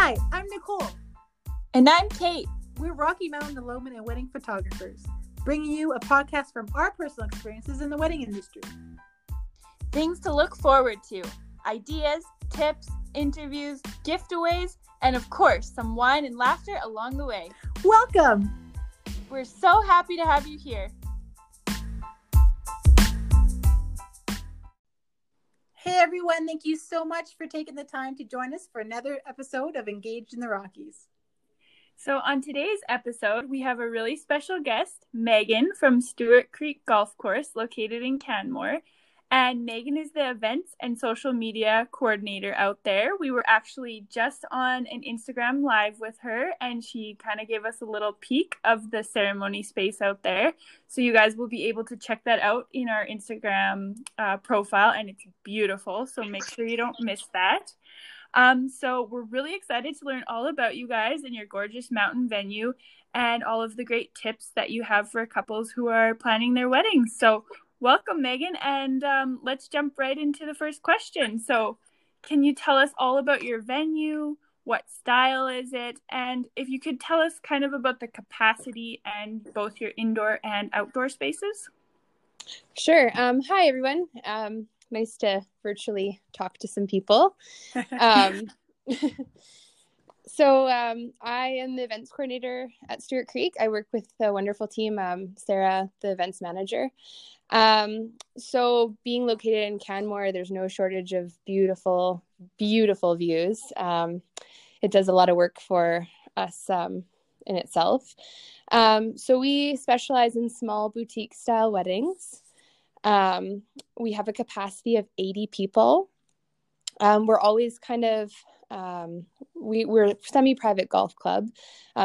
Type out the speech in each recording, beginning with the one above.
Hi, I'm Nicole. And I'm Kate. We're Rocky Mountain Elowman and wedding photographers, bringing you a podcast from our personal experiences in the wedding industry. Things to look forward to, ideas, tips, interviews, giftaways, and of course, some wine and laughter along the way. Welcome! We're so happy to have you here. Hey everyone, thank you so much for taking the time to join us for another episode of Engaged in the Rockies. So on today's episode, we have a really special guest, Megan from Stewart Creek Golf Course located in Canmore. And Megan is the events and social media coordinator out there. We were actually just on an Instagram live with her, and she kind of gave us a little peek of the ceremony space out there. So you guys will be able to check that out in our Instagram profile, and it's beautiful. So make sure you don't miss that. So we're really excited to learn all about you guys and your gorgeous mountain venue and all of the great tips that you have for couples who are planning their weddings. So welcome, Megan, and let's jump right into the first question. So can you tell us all about your venue? What style is it? And if you could tell us kind of about the capacity and both your indoor and outdoor spaces? Sure. Hi, everyone. Nice to virtually talk to some people. So I am the events coordinator at Stewart Creek. I work with a wonderful team, Sarah, the events manager. So being located in Canmore, there's no shortage of beautiful, beautiful views. It does a lot of work for us, in itself. So we specialize in small boutique style weddings. We have a capacity of 80 people. We're always kind of, we're a semi-private golf club.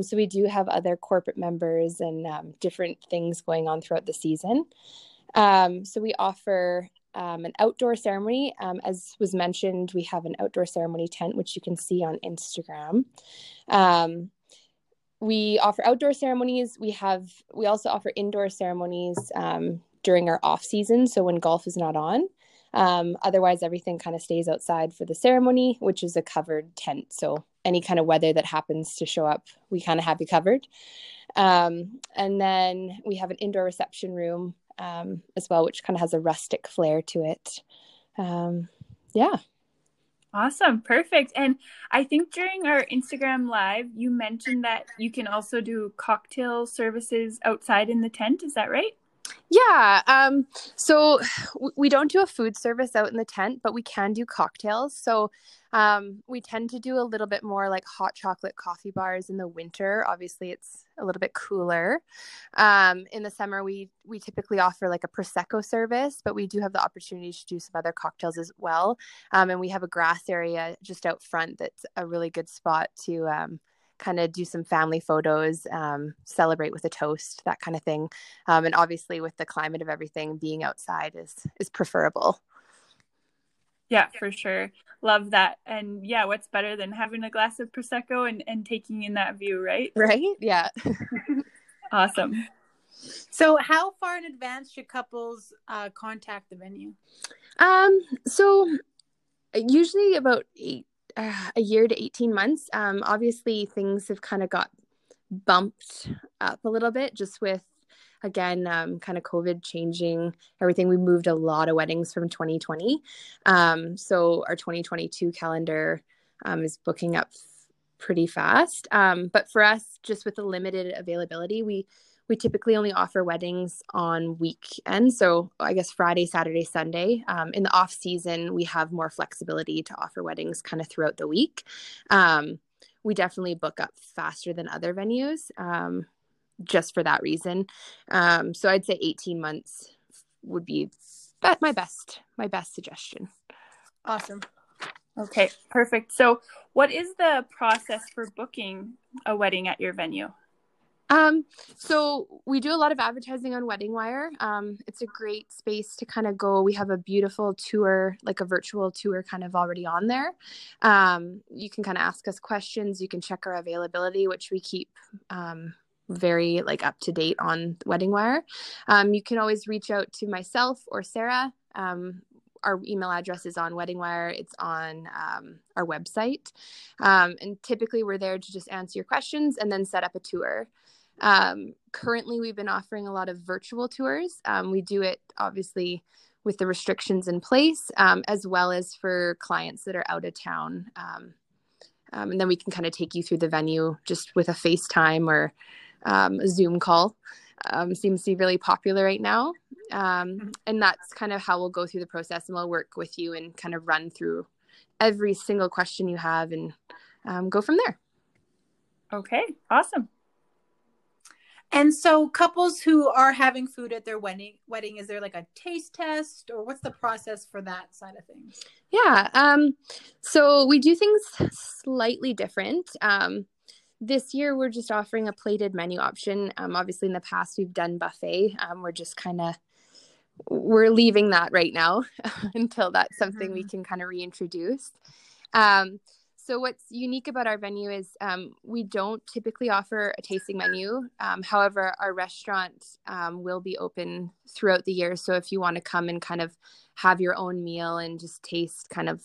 So we do have other corporate members and, different things going on throughout the season. So we offer an outdoor ceremony. As was mentioned, we have an outdoor ceremony tent, which you can see on Instagram. We offer outdoor ceremonies. We also offer indoor ceremonies during our off season, so when golf is not on. Otherwise, everything kind of stays outside for the ceremony, which is a covered tent. So any kind of weather that happens to show up, we kind of have you covered. And then we have an indoor reception room as well, which kind of has a rustic flair to it. Yeah. Awesome. Perfect. And I think during our Instagram live, you mentioned that you can also do cocktail services outside in the tent. Is that right? Yeah. So we don't do a food service out in the tent, but we can do cocktails. So we tend to do a little bit more like hot chocolate coffee bars in the winter. Obviously, it's a little bit cooler. In the summer, we typically offer like a Prosecco service, but we do have the opportunity to do some other cocktails as well. And we have a grass area just out front that's a really good spot to kind of do some family photos, celebrate with a toast, that kind of thing. And obviously with the climate of everything, being outside is preferable. Yeah, for sure. Love that. And yeah, what's better than having a glass of Prosecco and taking in that view, right? Right. Yeah. Awesome. So how far in advance should couples contact the venue? So usually about a year to 18 months. Obviously things have kind of got bumped up a little bit just with, again, kind of COVID changing everything. We moved a lot of weddings from 2020. So our 2022 calendar is booking up pretty fast. But for us, just with the limited availability, we typically only offer weddings on weekends. So I guess Friday, Saturday, Sunday. In the off season, we have more flexibility to offer weddings kind of throughout the week. We definitely book up faster than other venues just for that reason. So I'd say 18 months would be my best suggestion. Awesome. Okay, perfect. So what is the process for booking a wedding at your venue? So we do a lot of advertising on WeddingWire. It's a great space to kind of go. We have a beautiful tour, like a virtual tour kind of already on there. You can kind of ask us questions. You can check our availability, which we keep, very like up to date on WeddingWire. You can always reach out to myself or Sarah. our email address is on WeddingWire. It's on our website. And typically we're there to just answer your questions and then set up a tour. Currently we've been offering a lot of virtual tours. We do it obviously with the restrictions in place, as well as for clients that are out of town. And then we can kind of take you through the venue just with a FaceTime or a Zoom call. Seems to be really popular right now. And that's kind of how we'll go through the process, and we'll work with you and kind of run through every single question you have and go from there. Okay, awesome. And so couples who are having food at their wedding, is there like a taste test, or what's the process for that side of things? Yeah. So we do things slightly different. This year we're just offering a plated menu option. Obviously in the past we've done buffet. We're leaving that right now until that's something we can kind of reintroduce. So what's unique about our venue is we don't typically offer a tasting menu. However, our restaurant will be open throughout the year. So if you want to come and kind of have your own meal and just taste kind of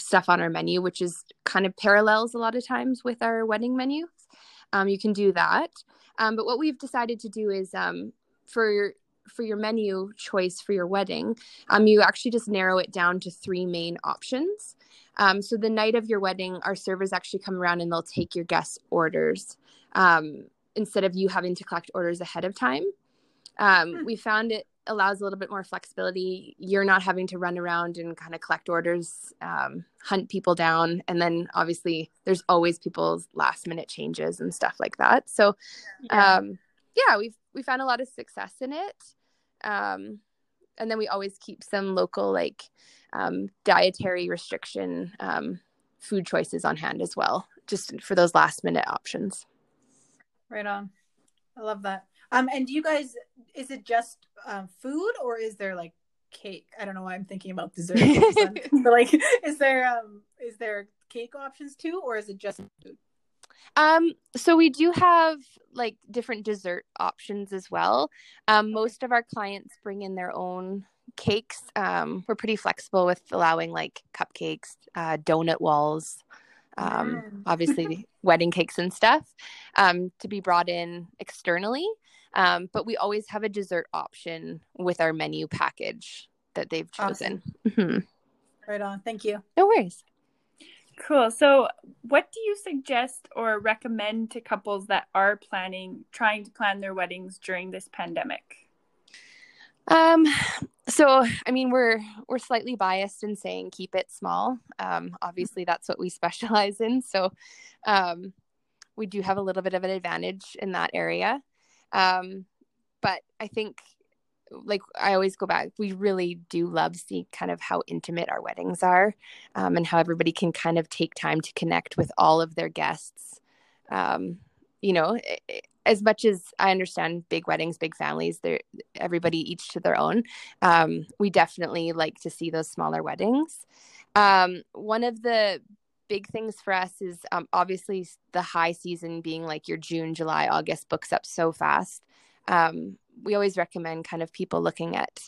stuff on our menu, which is kind of parallels a lot of times with our wedding menus, you can do that. But what we've decided to do is for your menu choice for your wedding, you actually just narrow it down to three main options. So the night of your wedding, our servers actually come around and they'll take your guests' orders instead of you having to collect orders ahead of time. We found it allows a little bit more flexibility. You're not having to run around and kind of collect orders, hunt people down. And then obviously there's always people's last minute changes and stuff like that. So we found a lot of success in it. And then we always keep some local dietary restriction food choices on hand as well, just for those last minute options. Right on. I love that. And do you guys, is it just food, or is there like cake? I don't know why I'm thinking about dessert. But is there cake options too, or is it just food? So we do have like different dessert options as well. Most of our clients bring in their own cakes. We're pretty flexible with allowing like cupcakes, donut walls, obviously wedding cakes and stuff, to be brought in externally. But we always have a dessert option with our menu package that they've chosen. Awesome. Right on. Thank you. No worries. Cool. So what do you suggest or recommend to couples that are trying to plan their weddings during this pandemic? We're slightly biased in saying keep it small. Obviously that's what we specialize in. So we do have a little bit of an advantage in that area. But I think, like I always go back, we really do love seeing kind of how intimate our weddings are, and how everybody can kind of take time to connect with all of their guests. As much as I understand big weddings, big families, everybody each to their own. We definitely like to see those smaller weddings. One of the big things for us is obviously the high season being like your June, July, August books up so fast. We always recommend kind of people looking at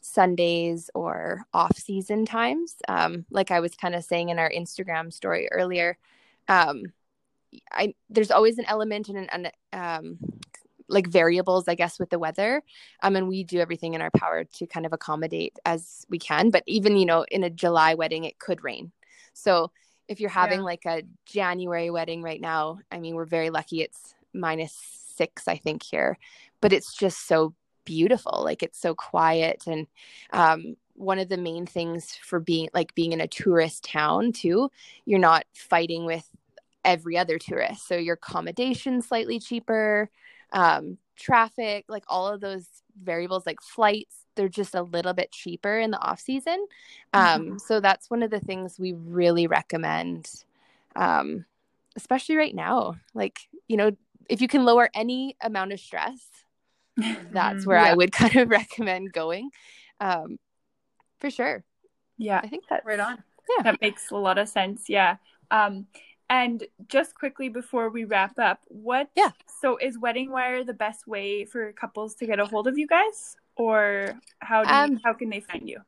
Sundays or off-season times. Like I was kind of saying in our Instagram story earlier, there's always an element and variables, I guess, with the weather. And we do everything in our power to kind of accommodate as we can. But even, in a July wedding, it could rain. So if you're having like a January wedding right now, we're very lucky it's -6, I think, here. But it's just so beautiful. Like, it's so quiet. And one of the main things for being in a tourist town too, you're not fighting with every other tourist. So your accommodation's slightly cheaper, traffic, like all of those variables, like flights, they're just a little bit cheaper in the off season. So that's one of the things we really recommend, especially right now, if you can lower any amount of stress, that's where I would kind of recommend going, for sure. Yeah, I think that's right on. Yeah, that makes a lot of sense. Yeah. And just quickly before we wrap up, so is WeddingWire the best way for couples to get a hold of you guys, or how can they find you?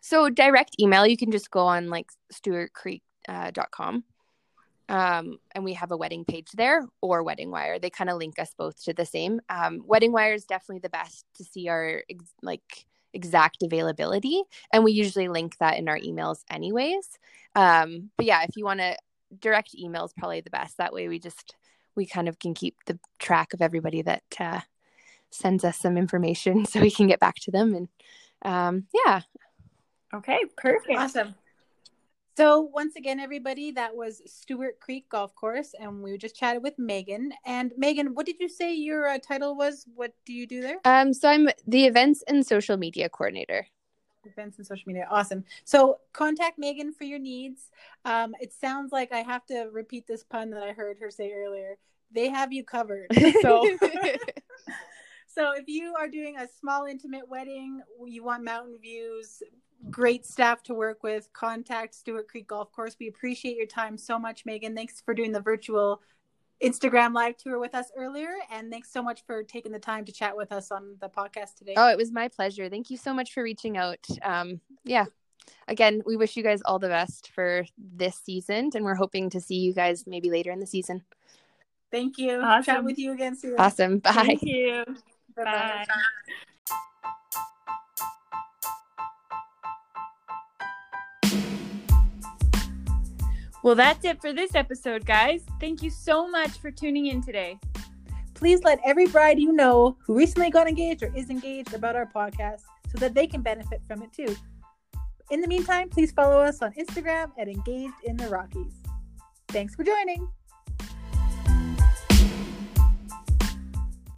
So direct email, you can just go on like stewartcreek.com. And we have a wedding page there or WeddingWire. They kind of link us both to the same. WeddingWire is definitely the best to see our exact availability. And we usually link that in our emails anyways. But yeah, if you want to, direct email is probably the best. That way we kind of can keep the track of everybody that sends us some information so we can get back to them. And yeah. Okay, perfect. Awesome. So once again, everybody, that was Stewart Creek Golf Course, and we just chatted with Megan. And Megan, what did you say your title was? What do you do there? So I'm the events and social media coordinator. Events and social media. Awesome. So contact Megan for your needs. It sounds like I have to repeat this pun that I heard her say earlier. They have you covered. So, so if you are doing a small, intimate wedding, you want mountain views, great staff to work with, contact Stewart Creek Golf Course. We appreciate your time so much, Megan. Thanks for doing the virtual Instagram live tour with us earlier, and thanks so much for taking the time to chat with us on the podcast today. Oh, it was my pleasure. Thank you so much for reaching out. Yeah, again, we wish you guys all the best for this season, and we're hoping to see you guys maybe later in the season. Thank you. Awesome. Chat with you again soon. Awesome. Bye. Thank you. Bye. Well, that's it for this episode, guys. Thank you so much for tuning in today. Please let every bride you know who recently got engaged or is engaged about our podcast so that they can benefit from it too. In the meantime, please follow us on Instagram at Engaged in the Rockies. Thanks for joining.